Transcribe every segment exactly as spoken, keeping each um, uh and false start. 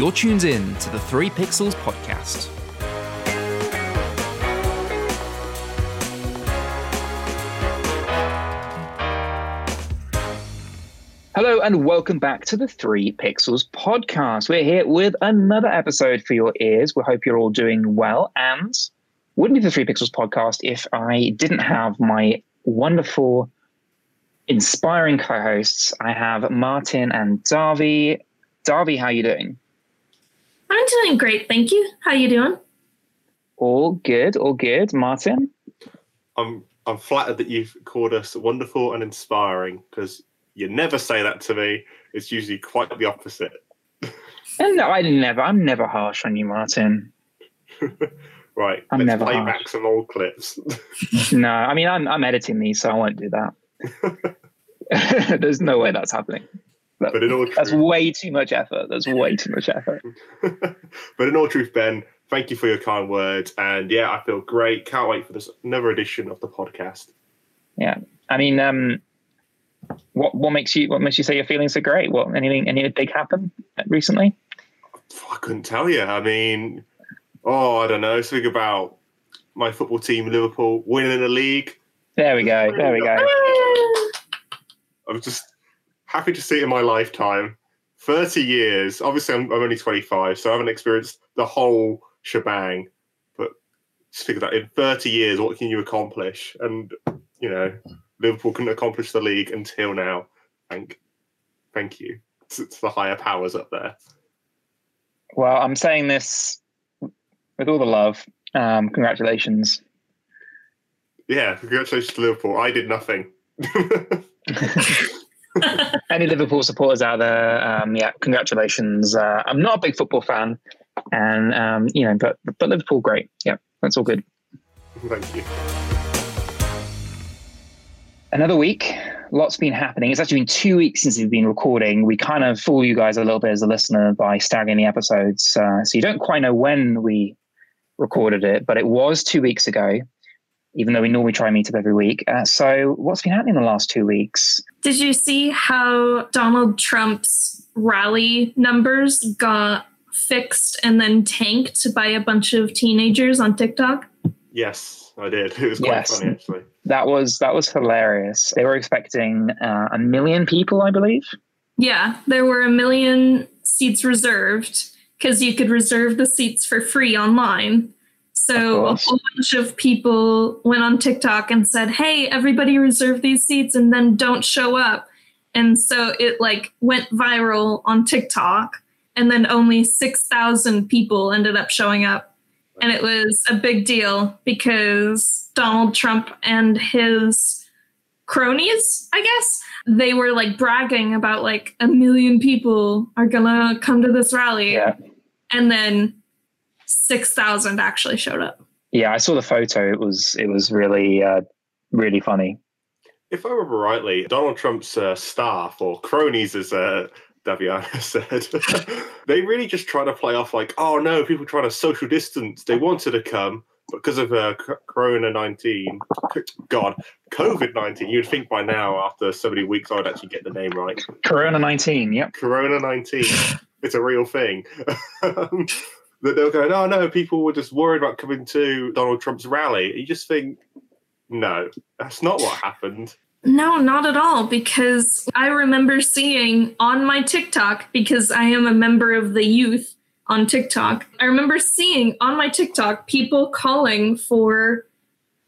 You're tuned in to the Three Pixels Podcast. Hello and welcome back to the Three Pixels Podcast. We're here with another episode for your ears. We hope you're all doing well, and wouldn't be the Three Pixels Podcast if I didn't have my wonderful, inspiring co-hosts. I have Martin and Darby. Darby, how are you doing? I'm doing great, thank you. How are you doing? All good, all good. Martin? I'm I'm flattered that you've called us wonderful and inspiring, because you never say that to me. It's usually quite the opposite. And no, I never. I'm never harsh on you, Martin. Right. I'm let's never play harsh. Back some old clips. No, I mean, I'm I'm editing these, so I won't do that. There's no way that's happening. That, but in all truth, that's way too much effort. That's way too much effort. But in all truth, Ben, thank you for your kind words. And yeah, I feel great. Can't wait for this another edition of the podcast. Yeah, I mean, um, what what makes you what makes you say you're feeling so great? What anything any big happened recently? I couldn't tell you. I mean, oh, I don't know. Something about my football team, Liverpool, winning the league. There we go. There we go. I'm just happy to see it in my lifetime. thirty years. Obviously, I'm, I'm only twenty-five, so I haven't experienced the whole shebang. But just figure that in thirty years, what can you accomplish? And, you know, Liverpool couldn't accomplish the league until now. Thank, thank you. It's, it's the higher powers up there. Well, I'm saying this with all the love. Um, congratulations. Yeah, congratulations to Liverpool. I did nothing. Any Liverpool supporters out there, um, yeah, congratulations. Uh, I'm not a big football fan, and um, you know, but but Liverpool, great. Yeah, that's all good. Thank you. Another week, lots been happening. It's actually been two weeks since we've been recording. We kind of fool you guys a little bit as a listener by staggering the episodes, uh, so you don't quite know when we recorded it, but it was two weeks ago. Even though we normally try and meet up every week. Uh, so what's been happening in the last two weeks? Did you see how Donald Trump's rally numbers got fixed and then tanked by a bunch of teenagers on TikTok? Yes, I did. It was quite yes. funny, actually. That was that was hilarious. They were expecting uh, a million people, I believe. Yeah, there were a million seats reserved because you could reserve the seats for free online. So a whole bunch of people went on TikTok and said, hey, everybody reserve these seats and then don't show up. And so it like went viral on TikTok, and then only six thousand people ended up showing up. And it was a big deal because Donald Trump and his cronies, I guess, they were like bragging about like a million people are gonna come to this rally. Yeah. And then six thousand actually showed up. Yeah, I saw the photo. It was it was really, uh, really funny. If I remember rightly, Donald Trump's uh, staff, or cronies, as uh, Daviana said, they really just try to play off like, oh no, people trying to social distance. They wanted to come, but because of uh, Corona nineteen, God, COVID nineteen, you'd think by now after so many weeks I would actually get the name right. Corona nineteen, yep. Corona nineteen. It's a real thing. um, That they'll go, no, no, people were just worried about coming to Donald Trump's rally. You just think, no, that's not what happened. No, not at all, because I remember seeing on my TikTok, because I am a member of the youth on TikTok, I remember seeing on my TikTok people calling for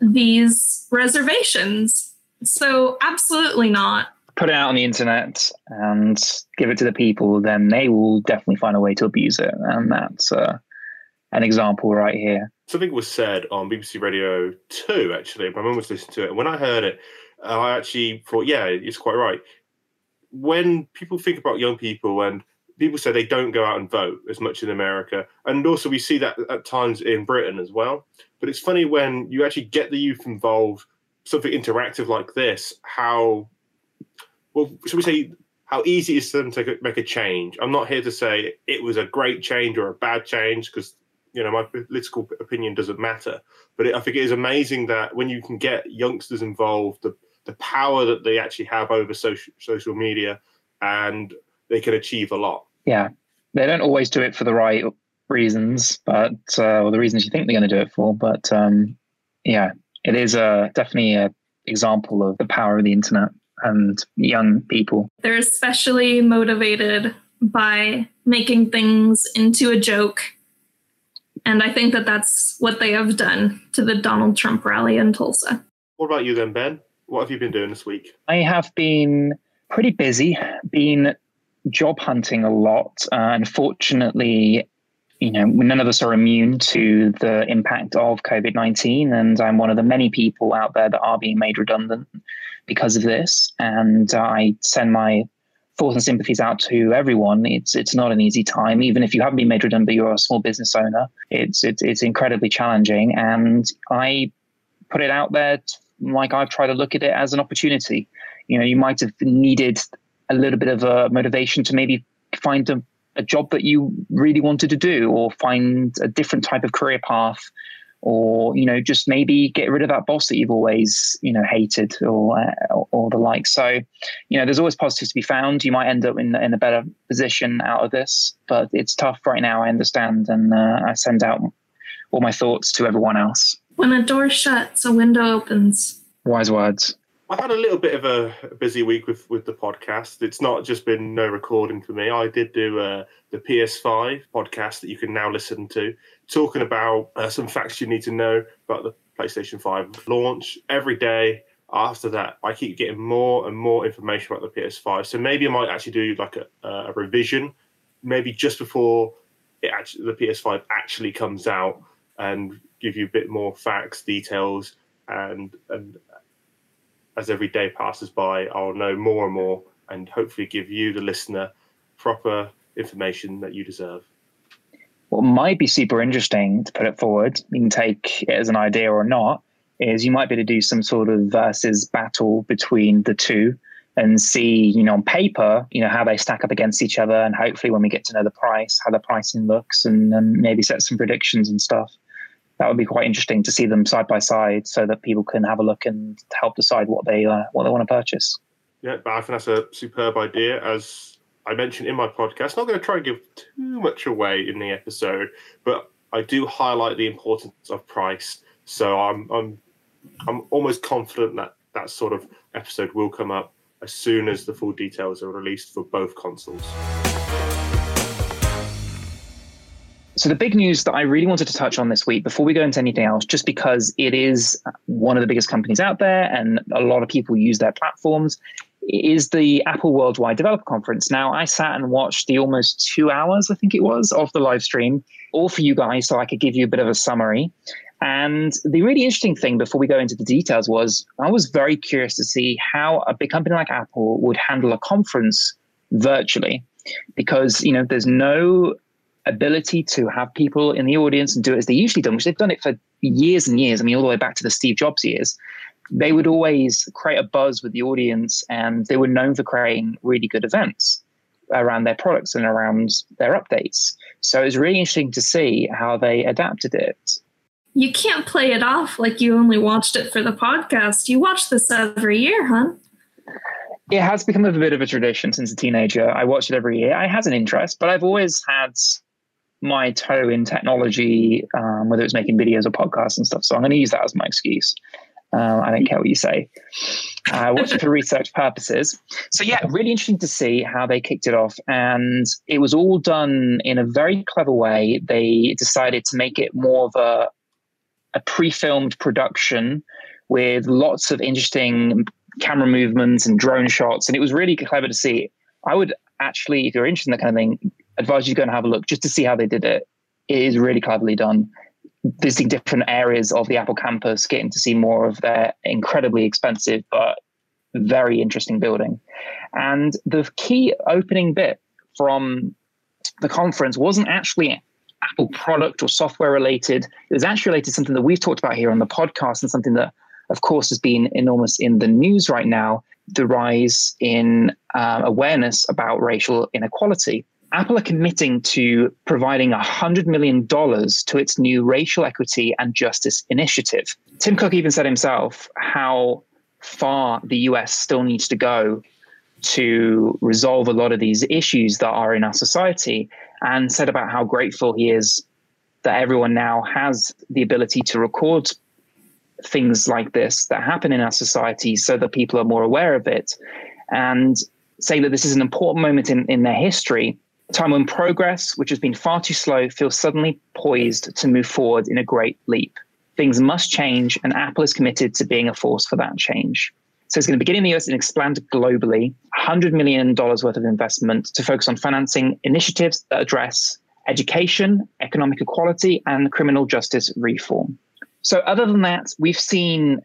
these reservations. So absolutely not. Put it out on the internet and give it to the people, then they will definitely find a way to abuse it. And that's uh, an example right here. Something was said on B B C Radio two, actually. My mum was listening to it. And when I heard it, uh, I actually thought, yeah, it's quite right. When people think about young people, and people say they don't go out and vote as much in America, and also we see that at times in Britain as well. But it's funny when you actually get the youth involved, something interactive like this, how... Well, should we say how easy it is for them to make a change? I'm not here to say it was a great change or a bad change, because, you know, my political opinion doesn't matter. But it, I think it is amazing that when you can get youngsters involved, the, the power that they actually have over social, social media, and they can achieve a lot. Yeah. they don't always do it for the right reasons, but uh, or the reasons you think they're going to do it for. But um, yeah, it is a definitely a example of the power of the internet and young people. They're especially motivated by making things into a joke. And I think that that's what they have done to the Donald Trump rally in Tulsa. What about you then, Ben? What have you been doing this week? I have been pretty busy, been job hunting a lot. Uh, and fortunately, you know, none of us are immune to the impact of COVID nineteen. And I'm one of the many people out there that are being made redundant because of this. And uh, I send my thoughts and sympathies out to everyone. It's it's not an easy time. Even if you haven't been made redundant, but you're a small business owner, it's, it's, it's incredibly challenging. And I put it out there, to, like I've tried to look at it as an opportunity. You know, you might have needed a little bit of a motivation to maybe find a, a job that you really wanted to do, or find a different type of career path, or, you know, just maybe get rid of that boss that you've always, you know, hated, or uh, or the like. So, you know, there's always positives to be found. You might end up in, in a better position out of this, but it's tough right now, I understand. And uh, I send out all my thoughts to everyone else. When a door shuts, a window opens. Wise words. I've had a little bit of a busy week with, with the podcast. It's not just been no recording for me. I did do uh, the P S five podcast that you can now listen to, talking about uh, some facts you need to know about the PlayStation five launch. Every day after that, I keep getting more and more information about the P S five. So maybe I might actually do like a, a revision, maybe just before it actually, the P S five actually comes out, and give you a bit more facts, details, and and. As every day passes by, I'll know more and more, and hopefully give you, the listener, proper information that you deserve. What might be super interesting, to put it forward, you can take it as an idea or not, is you might be able to do some sort of versus battle between the two and see, you know, on paper, you know, how they stack up against each other, and hopefully when we get to know the price, how the pricing looks, and, and maybe set some predictions and stuff. That would be quite interesting to see them side by side, so that people can have a look and help decide what they uh, what they want to purchase. Yeah, but I think that's a superb idea. As I mentioned in my podcast, I'm not going to try and give too much away in the episode, but I do highlight the importance of price. So I'm I'm I'm almost confident that that sort of episode will come up as soon as the full details are released for both consoles. So the big news that I really wanted to touch on this week, before we go into anything else, just because it is one of the biggest companies out there and a lot of people use their platforms, is the Apple Worldwide Developer Conference. Now, I sat and watched the almost two hours, I think it was, of the live stream, all for you guys, so I could give you a bit of a summary. And the really interesting thing before we go into the details was I was very curious to see how a big company like Apple would handle a conference virtually, because, you know, there's no ability to have people in the audience and do it as they usually done, which they've done it for years and years. I mean, all the way back to the Steve Jobs years, they would always create a buzz with the audience, and they were known for creating really good events around their products and around their updates. So it was really interesting to see how they adapted it. You can't play it off like you only watched it for the podcast. You watch this every year, huh? It has become a bit of a tradition since a teenager. I watch it every year. I had an interest, but I've always had my toe in technology, um, whether it's making videos or podcasts and stuff. So I'm going to use that as my excuse. Uh, I don't care what you say. I uh, watch it for research purposes. So yeah, really interesting to see how they kicked it off. And it was all done in a very clever way. They decided to make it more of a, a pre-filmed production with lots of interesting camera movements and drone shots. And it was really clever to see. I would actually, if you're interested in that kind of thing, advise you to go and have a look just to see how they did it. It is really cleverly done. Visiting different areas of the Apple campus, getting to see more of their incredibly expensive but very interesting building. And the key opening bit from the conference wasn't actually Apple product or software related. It was actually related to something that we've talked about here on the podcast, and something that, of course, has been enormous in the news right now, the rise in uh, awareness about racial inequality. Apple are committing to providing one hundred million dollars to its new racial equity and justice initiative. Tim Cook even said himself how far the U S still needs to go to resolve a lot of these issues that are in our society. and said about how grateful he is that everyone now has the ability to record things like this that happen in our society so that people are more aware of it, and say that this is an important moment in, in their history, a time when progress, which has been far too slow, feels suddenly poised to move forward in a great leap. Things must change, and Apple is committed to being a force for that change. So it's going to begin in the U S and expand globally, one hundred million dollars worth of investment to focus on financing initiatives that address education, economic equality, and criminal justice reform. So other than that, we've seen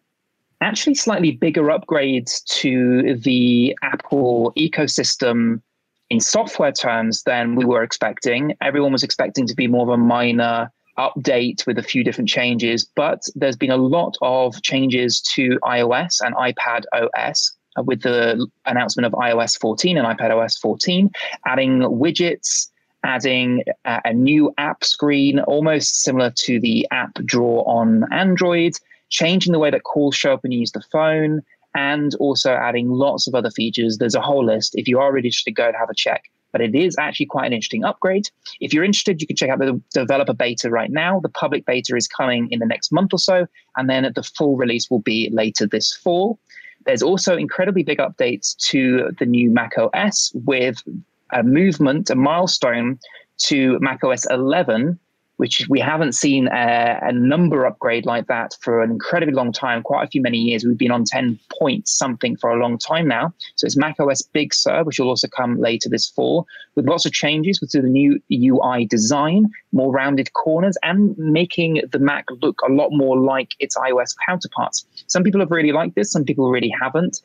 actually slightly bigger upgrades to the Apple ecosystem in software terms than we were expecting. Everyone was expecting to be more of a minor update with a few different changes, but there's been a lot of changes to iOS and iPadOS with the announcement of i O S fourteen and iPadOS fourteen, adding widgets, adding a new app screen, almost similar to the app drawer on Android, changing the way that calls show up when you use the phone, and also adding lots of other features. There's a whole list. If you are really interested, go and have a check. But it is actually quite an interesting upgrade. If you're interested, you can check out the developer beta right now. The public beta is coming in the next month or so, and then the full release will be later this fall. There's also incredibly big updates to the new macOS with a movement, a milestone to macOS eleven, which we haven't seen a, a number upgrade like that for an incredibly long time, quite a few many years. We've been on ten point something for a long time now. So it's macOS Big Sur, which will also come later this fall, with lots of changes to the new U I design, more rounded corners, and making the Mac look a lot more like its iOS counterparts. Some people have really liked this, some people really haven't.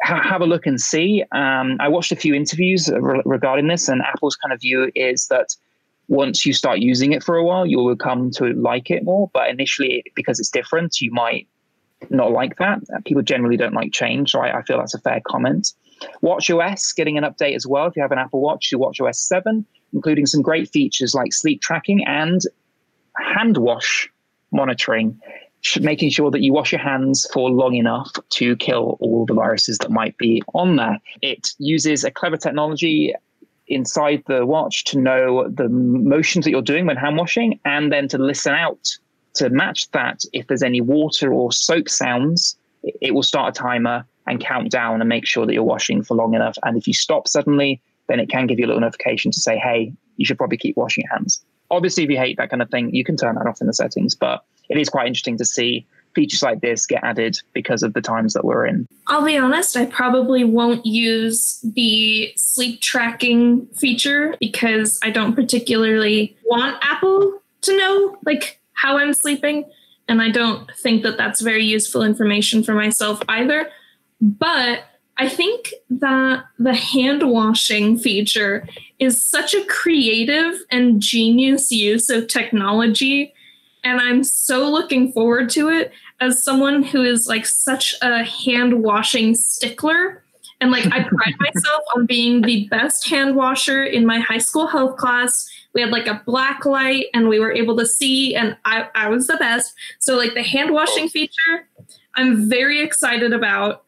Have a look and see. Um, I watched a few interviews re- regarding this, and Apple's kind of view is that once you start using it for a while, you will come to like it more. But initially, because it's different, you might not like that. People generally don't like change, so I, I feel that's a fair comment. WatchOS getting an update as well. If you have an Apple Watch, to WatchOS seven, including some great features like sleep tracking and hand wash monitoring, making sure that you wash your hands for long enough to kill all the viruses that might be on there. It uses a clever technology inside the watch to know the motions that you're doing when hand washing, and then to listen out to match that. If there's any water or soap sounds, it will start a timer and count down and make sure that you're washing for long enough. And if you stop suddenly, then it can give you a little notification to say, hey, you should probably keep washing your hands. Obviously, if you hate that kind of thing, you can turn that off in the settings, but it is quite interesting to see features like this get added because of the times that we're in. I'll be honest, I probably won't use the sleep tracking feature because I don't particularly want Apple to know like how I'm sleeping. And I don't think that that's very useful information for myself either. But I think that the hand washing feature is such a creative and genius use of technology. And I'm so looking forward to it as someone who is like such a hand washing stickler. And like I pride myself on being the best hand washer in my high school health class. We had like a black light and we were able to see, and I, I was the best. So like the hand washing feature, I'm very excited about,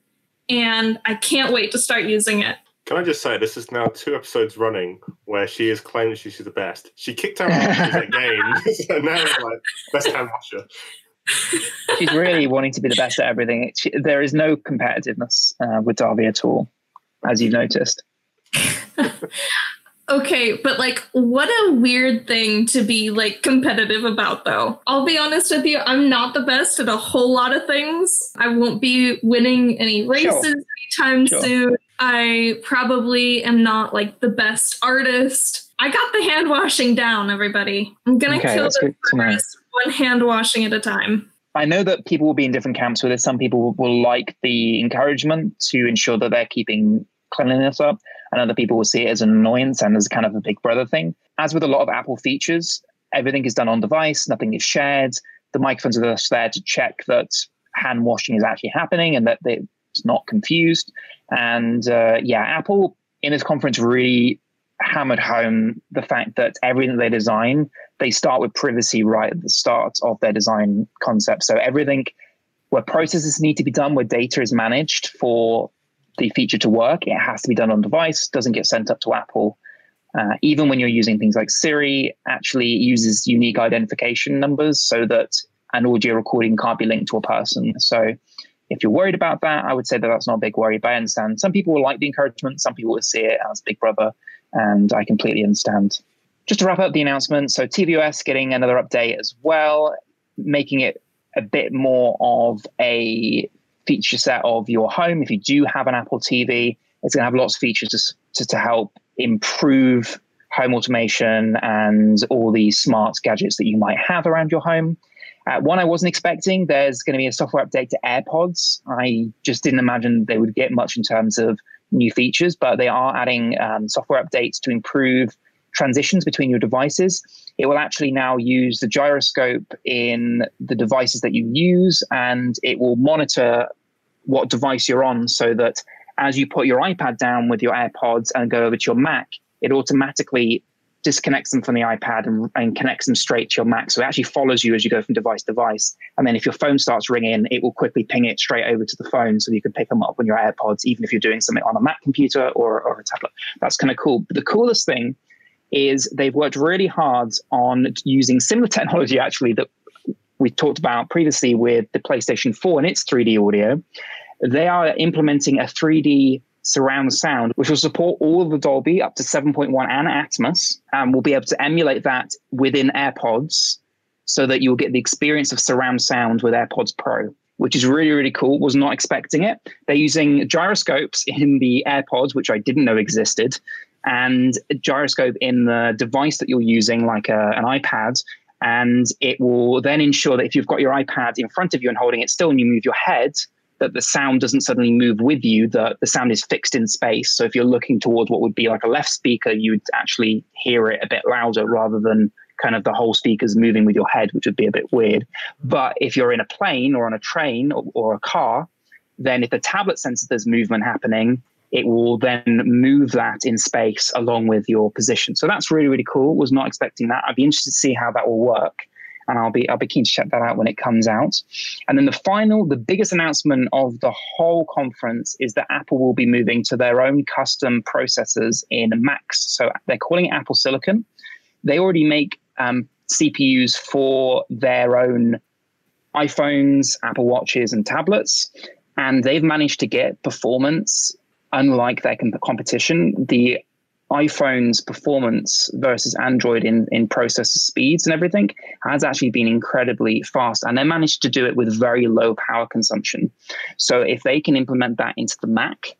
and I can't wait to start using it. Can I just say, this is now two episodes running where she is claiming she's the best. She kicked out that game, so now it's like, best hand washer. She's really wanting to be the best at everything. It, she, there is no competitiveness uh, with Darby at all, as you've noticed. Okay, but like, what a weird thing to be like competitive about, though. I'll be honest with you, I'm not the best at a whole lot of things. I won't be winning any races sure. anytime sure. soon. I probably am not like the best artist. I got the hand washing down, everybody. I'm going okay, kill the virus one hand washing at a time. I know that people will be in different camps with it. Some people will like the encouragement to ensure that they're keeping cleanliness up, and other people will see it as an annoyance and as kind of a big brother thing. As with a lot of Apple features, everything is done on device, nothing is shared. The microphones are just there to check that hand washing is actually happening and that they not confused. And uh, yeah, Apple in this conference really hammered home the fact that everything they design, they start with privacy right at the start of their design concept. So everything where processes need to be done, where data is managed for the feature to work, it has to be done on device, doesn't get sent up to Apple. Uh, even when you're using things like Siri, actually uses unique identification numbers so that an audio recording can't be linked to a person. So if you're worried about that, I would say that that's not a big worry. But I understand some people will like the encouragement. Some people will see it as Big Brother. And I completely understand. Just to wrap up the announcement, so T V O S getting another update as well, making it a bit more of a feature set of your home. If you do have an Apple T V, it's going to have lots of features to, to, to help improve home automation and all the smart gadgets that you might have around your home. Uh, one I wasn't expecting, there's going to be a software update to AirPods. I just didn't imagine they would get much in terms of new features, but they are adding um, software updates to improve transitions between your devices. It will actually now use the gyroscope in the devices that you use, and it will monitor what device you're on so that as you put your iPad down with your AirPods and go over to your Mac, it automatically disconnects them from the iPad and, and connects them straight to your Mac. So it actually follows you as you go from device to device. And then if your phone starts ringing, it will quickly ping it straight over to the phone so you can pick them up on your AirPods, even if you're doing something on a Mac computer or, or a tablet. That's kind of cool. But the coolest thing is they've worked really hard on using similar technology, actually, that we talked about previously with the PlayStation four and its three D audio. They are implementing a three D surround sound, which will support all of the Dolby up to seven point one and Atmos, and will be able to emulate that within AirPods so that you'll get the experience of surround sound with AirPods Pro, which is really, really cool. Was not expecting it. They're using gyroscopes in the AirPods, which I didn't know existed, and a gyroscope in the device that you're using, like a, an iPad, and it will then ensure that if you've got your iPad in front of you and holding it still and you move your head, that the sound doesn't suddenly move with you, that the sound is fixed in space. So if you're looking towards what would be like a left speaker, you would actually hear it a bit louder rather than kind of the whole speakers moving with your head, which would be a bit weird. But if you're in a plane or on a train or, or a car, then if the tablet senses there's movement happening, it will then move that in space along with your position. So that's really, really cool. Was not expecting that. I'd be interested to see how that will work. And I'll be I'll be keen to check that out when it comes out. And then the final, the biggest announcement of the whole conference is that Apple will be moving to their own custom processors in Macs. So they're calling it Apple Silicon. They already make um, C P Us for their own iPhones, Apple Watches, and tablets. And they've managed to get performance unlike their com- competition. The iPhone's performance versus Android in, in processor speeds and everything has actually been incredibly fast, and they managed to do it with very low power consumption. So if they can implement that into the Mac,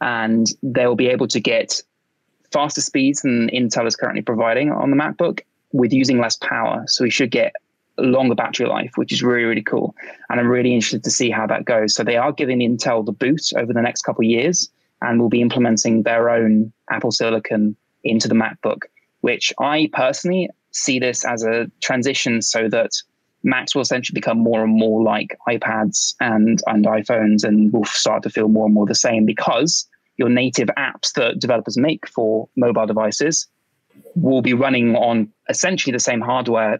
and they'll be able to get faster speeds than Intel is currently providing on the MacBook with using less power. So we should get longer battery life, which is really, really cool. And I'm really interested to see how that goes. So they are giving Intel the boot over the next couple of years, and will be implementing their own Apple Silicon into the MacBook, which I personally see this as a transition so that Macs will essentially become more and more like iPads and, and iPhones, and will start to feel more and more the same, because your native apps that developers make for mobile devices will be running on essentially the same hardware,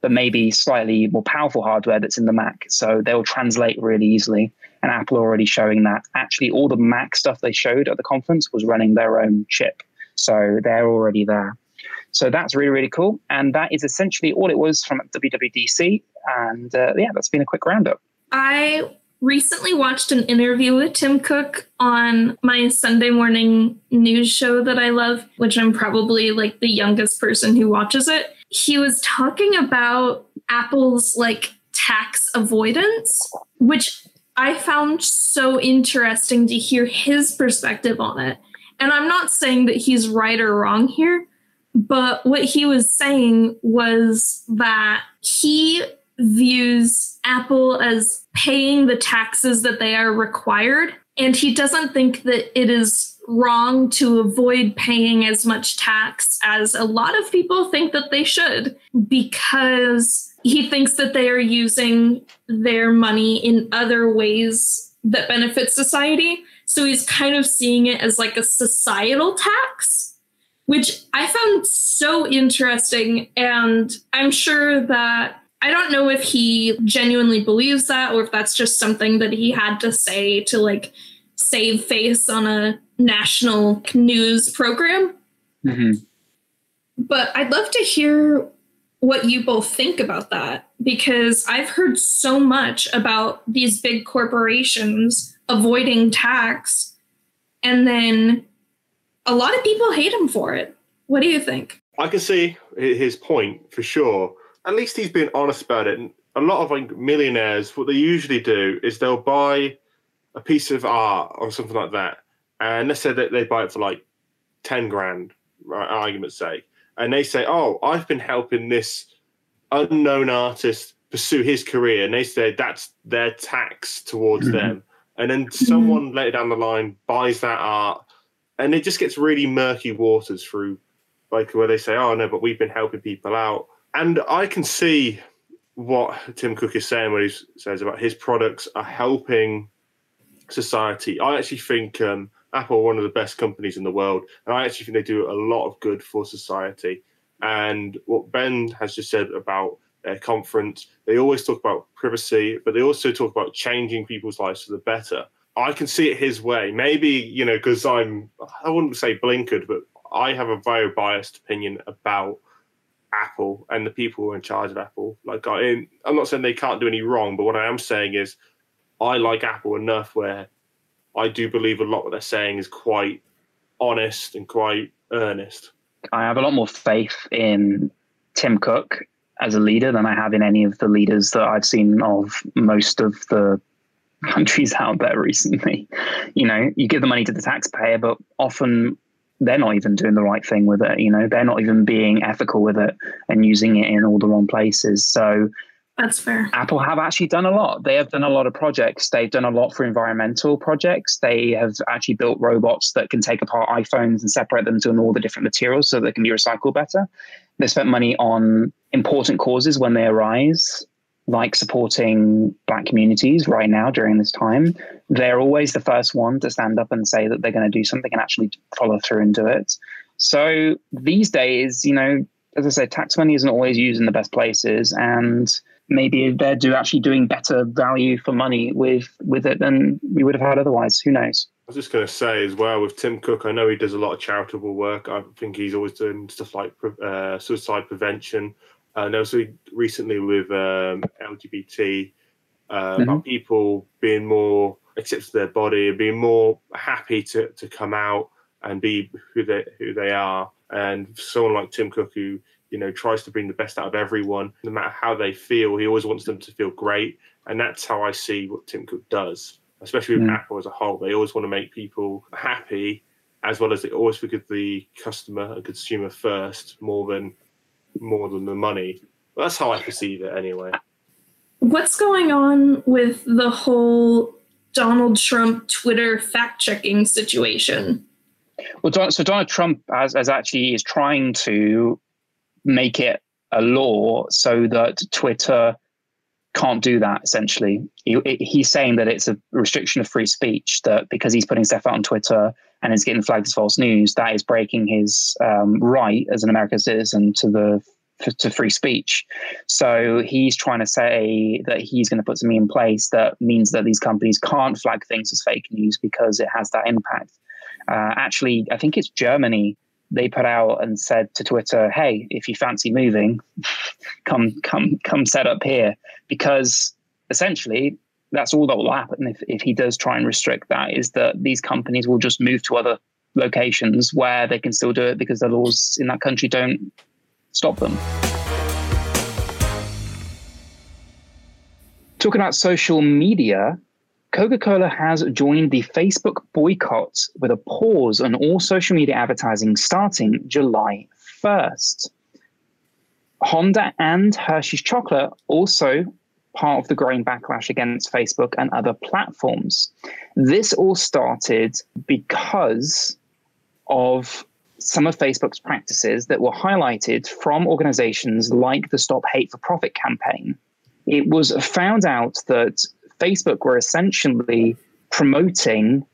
but maybe slightly more powerful hardware that's in the Mac. So they'll translate really easily. And Apple are already showing that. Actually, all the Mac stuff they showed at the conference was running their own chip. So they're already there. So that's really, really cool. And that is essentially all it was from W W D C. And uh, yeah, that's been a quick roundup. I recently watched an interview with Tim Cook on my Sunday morning news show that I love, which I'm probably like the youngest person who watches it. He was talking about Apple's like tax avoidance, which I found so interesting to hear his perspective on it. And I'm not saying that he's right or wrong here, but what he was saying was that he views Apple as paying the taxes that they are required. And he doesn't think that it is wrong to avoid paying as much tax as a lot of people think that they should, because he thinks that they are using their money in other ways that benefit society. So he's kind of seeing it as like a societal tax, which I found so interesting. And I'm sure that I don't know if he genuinely believes that, or if that's just something that he had to say to like save face on a national news program. Mm-hmm. But I'd love to hear what you both think about that, because I've heard so much about these big corporations avoiding tax, and then a lot of people hate him for it. What do you think? I can see his point for sure. At least he's been honest about it. And a lot of like millionaires, what they usually do is they'll buy a piece of art or something like that. And let's say that they buy it for like ten grand, right, argument's sake. And they say, oh, I've been helping this unknown artist pursue his career. And they say that's their tax towards mm-hmm. them. And then someone mm-hmm. later down the line buys that art. And it just gets really murky waters through, like, where they say, oh, no, but we've been helping people out. And I can see what Tim Cook is saying when he says about his products are helping society. I actually think um, Apple are one of the best companies in the world, and I actually think they do a lot of good for society. And what Ben has just said about their conference, they always talk about privacy, but they also talk about changing people's lives for the better. I can see it his way. Maybe, you know, because I'm, I wouldn't say blinkered, but I have a very biased opinion about Apple and the people who are in charge of Apple. Like, I, I'm not saying they can't do any wrong, but what I am saying is I like Apple enough where I do believe a lot of what they're saying is quite honest and quite earnest. I have a lot more faith in Tim Cook as a leader than I have in any of the leaders that I've seen of most of the countries out there recently. You know, you give the money to the taxpayer, but often they're not even doing the right thing with it. You know, they're not even being ethical with it and using it in all the wrong places. So that's fair. Apple have actually done a lot. They have done a lot of projects. They've done a lot for environmental projects. They have actually built robots that can take apart iPhones and separate them to all the different materials so they can be recycled better. They spent money on important causes when they arise, like supporting Black communities right now during this time. They're always the first one to stand up and say that they're going to do something and actually follow through and do it. So these days, you know, as I say, tax money isn't always used in the best places, and maybe they're do actually doing better value for money with, with it than we would have had otherwise. Who knows? I was just going to say as well, with Tim Cook, I know he does a lot of charitable work. I think he's always doing stuff like uh, suicide prevention. And also recently with um, L G B T, uh, mm-hmm. about people being more accepting of their body and being more happy to, to come out and be who they who they are. And someone like Tim Cook, who, you know, tries to bring the best out of everyone, no matter how they feel, he always wants them to feel great. And that's how I see what Tim Cook does, especially with mm-hmm. Apple as a whole. They always want to make people happy, as well as they always think of the customer and consumer first, more than... more than the money. Well, that's how I perceive it anyway. What's going on with the whole Donald Trump Twitter fact-checking situation? Well, so Donald Trump as, as actually is trying to make it a law so that Twitter can't do that, essentially. He, he's saying that it's a restriction of free speech, that because he's putting stuff out on Twitter and it's getting flagged as false news, that is breaking his um, right as an American citizen to the to free speech. So he's trying to say that he's going to put something in place that means that these companies can't flag things as fake news because it has that impact. Uh, actually, I think it's Germany. They put out and said to Twitter, hey, if you fancy moving, come come, come set up here. Because essentially, that's all that will happen if, if he does try and restrict that, is that these companies will just move to other locations where they can still do it because the laws in that country don't stop them. Talking about social media, Coca-Cola has joined the Facebook boycott with a pause on all social media advertising starting July first. Honda and Hershey's Chocolate also part of the growing backlash against Facebook and other platforms. This all started because of some of Facebook's practices that were highlighted from organizations like the Stop Hate for Profit campaign. It was found out that Facebook were essentially promoting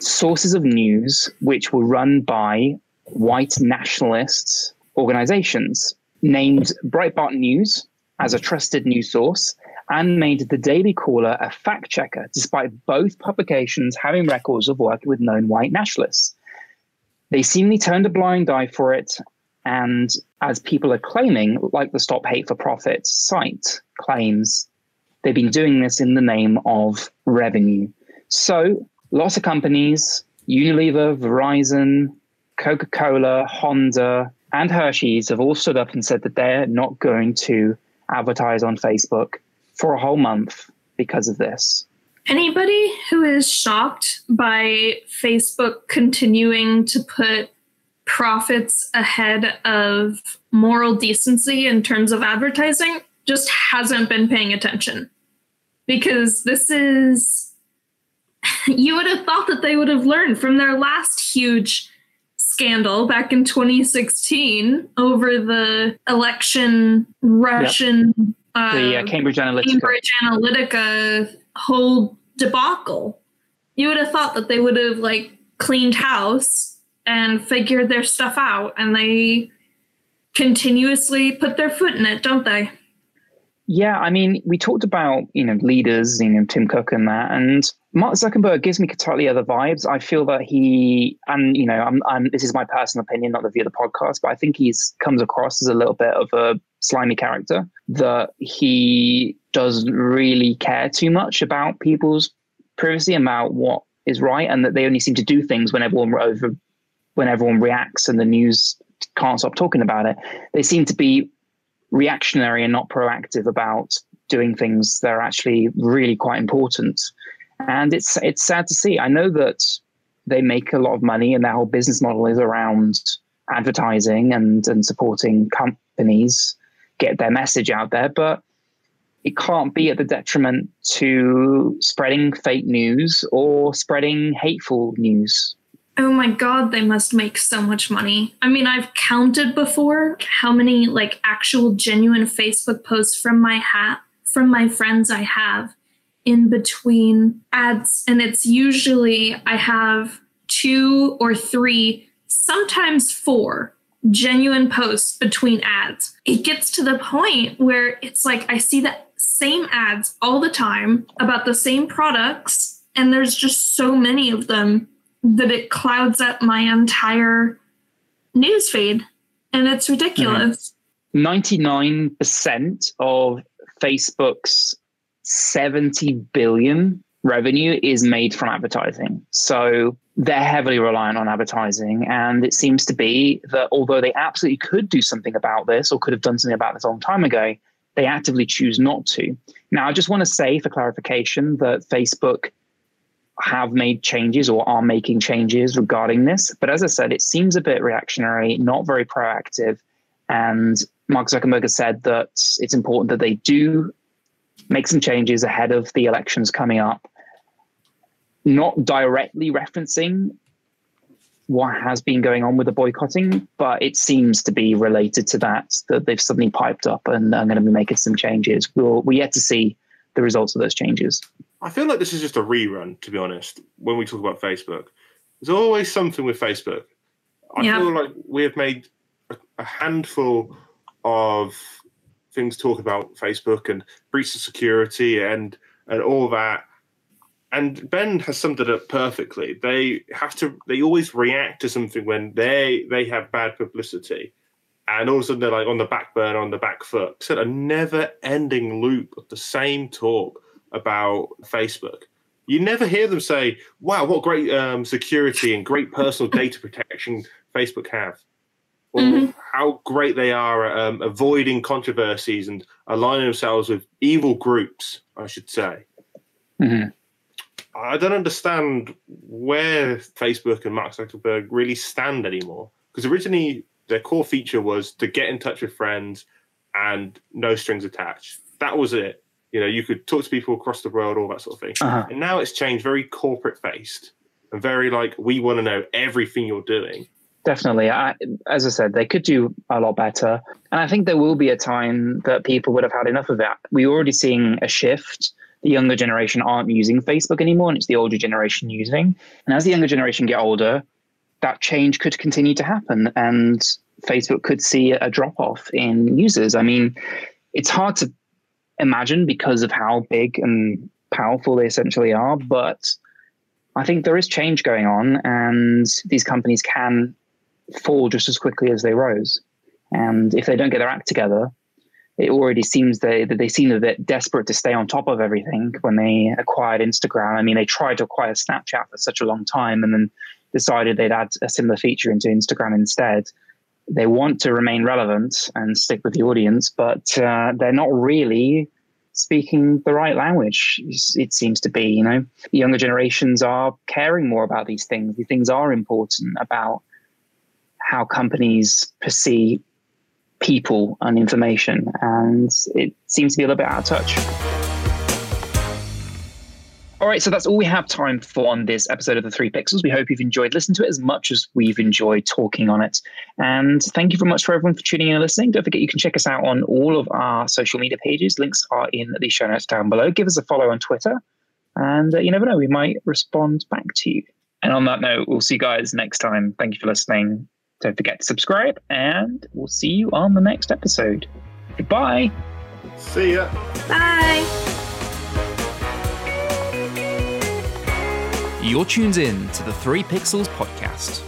sources of news which were run by white nationalist organizations, named Breitbart News as a trusted news source, and made the Daily Caller a fact checker, despite both publications having records of working with known white nationalists. They seemingly turned a blind eye for it, and as people are claiming, like the Stop Hate for Profit site claims, they've been doing this in the name of revenue. So lots of companies, Unilever, Verizon, Coca-Cola, Honda, and Hershey's have all stood up and said that they're not going to advertise on Facebook for a whole month because of this. Anybody who is shocked by Facebook continuing to put profits ahead of moral decency in terms of advertising just hasn't been paying attention, because this is, you would have thought that they would have learned from their last huge scandal back in twenty sixteen over the election Russian, yep. uh, the uh, Cambridge Analytica. Cambridge Analytica whole debacle. You would have thought that they would have like cleaned house and figured their stuff out, and they continuously put their foot in it, don't they? Yeah, I mean, we talked about, you know, leaders, you know, Tim Cook and that, and Mark Zuckerberg gives me totally other vibes. I feel that he, and, you know, I'm, I'm, this is my personal opinion, not the view of the podcast, but I think he's comes across as a little bit of a slimy character, that he doesn't really care too much about people's privacy, about what is right, and that they only seem to do things when everyone over, when everyone reacts and the news can't stop talking about it. They seem to be reactionary and not proactive about doing things that are actually really quite important. And it's it's sad to see. I know that they make a lot of money and their whole business model is around advertising and, and supporting companies get their message out there, but it can't be at the detriment to spreading fake news or spreading hateful news. Oh my God, they must make so much money. I mean, I've counted before how many like actual genuine Facebook posts from my hat, from my friends I have in between ads. And it's usually I have two or three, sometimes four genuine posts between ads. It gets to the point where it's like, I see the same ads all the time about the same products. And there's just so many of them that it clouds up my entire news feed, and it's ridiculous. Mm-hmm. ninety-nine percent of Facebook's seventy billion revenue is made from advertising. So they're heavily reliant on advertising. And it seems to be that although they absolutely could do something about this or could have done something about this a long time ago, they actively choose not to. Now, I just want to say for clarification that Facebook have made changes or are making changes regarding this. But as I said, it seems a bit reactionary, not very proactive. And Mark Zuckerberg has said that it's important that they do make some changes ahead of the elections coming up, not directly referencing what has been going on with the boycotting, but it seems to be related to that, that they've suddenly piped up and are going to be making some changes. We'll, we're yet to see the results of those changes. I feel like this is just a rerun, to be honest, when we talk about Facebook. There's always something with Facebook. I yeah. feel like we have made a, a handful of things talk about Facebook and breach of security and, and all that. And Ben has summed it up perfectly. They have to, they always react to something when they, they have bad publicity. And all of a sudden they're like on the back burner, on the back foot. It's a never-ending loop of the same talk about Facebook. You never hear them say, wow, what great um, security and great personal data protection Facebook have, or mm-hmm. how great they are at um, avoiding controversies and aligning themselves with evil groups, I should say. Mm-hmm. I don't understand where Facebook and Mark Zuckerberg really stand anymore, because originally their core feature was to get in touch with friends and no strings attached. That was it. You know, you could talk to people across the world, all that sort of thing. Uh-huh. And now it's changed very corporate-faced and very, like, we want to know everything you're doing. Definitely. I, as I said, they could do a lot better. And I think there will be a time that people would have had enough of that. We're already seeing a shift. The younger generation aren't using Facebook anymore, and it's the older generation using. And as the younger generation get older, that change could continue to happen, and Facebook could see a drop-off in users. I mean, it's hard to imagine because of how big and powerful they essentially are, but I think there is change going on, and these companies can fall just as quickly as they rose. And if they don't get their act together, it already seems they, that they seem a bit desperate to stay on top of everything when they acquired Instagram. I mean, they tried to acquire Snapchat for such a long time and then decided they'd add a similar feature into Instagram instead. They want to remain relevant and stick with the audience, but uh, they're not really speaking the right language, it seems to be. You know, the younger generations are caring more about these things. These things are important about how companies perceive people and information, and it seems to be a little bit out of touch. All right, so that's all we have time for on this episode of The Three Pixels. We hope you've enjoyed listening to it as much as we've enjoyed talking on it. And thank you very much for everyone for tuning in and listening. Don't forget you can check us out on all of our social media pages. Links are in the show notes down below. Give us a follow on Twitter, and uh, you never know, we might respond back to you. And on that note, we'll see you guys next time. Thank you for listening. Don't forget to subscribe, and we'll see you on the next episode. Goodbye. See ya. Bye. You're tuned in to the Three Pixels Podcast.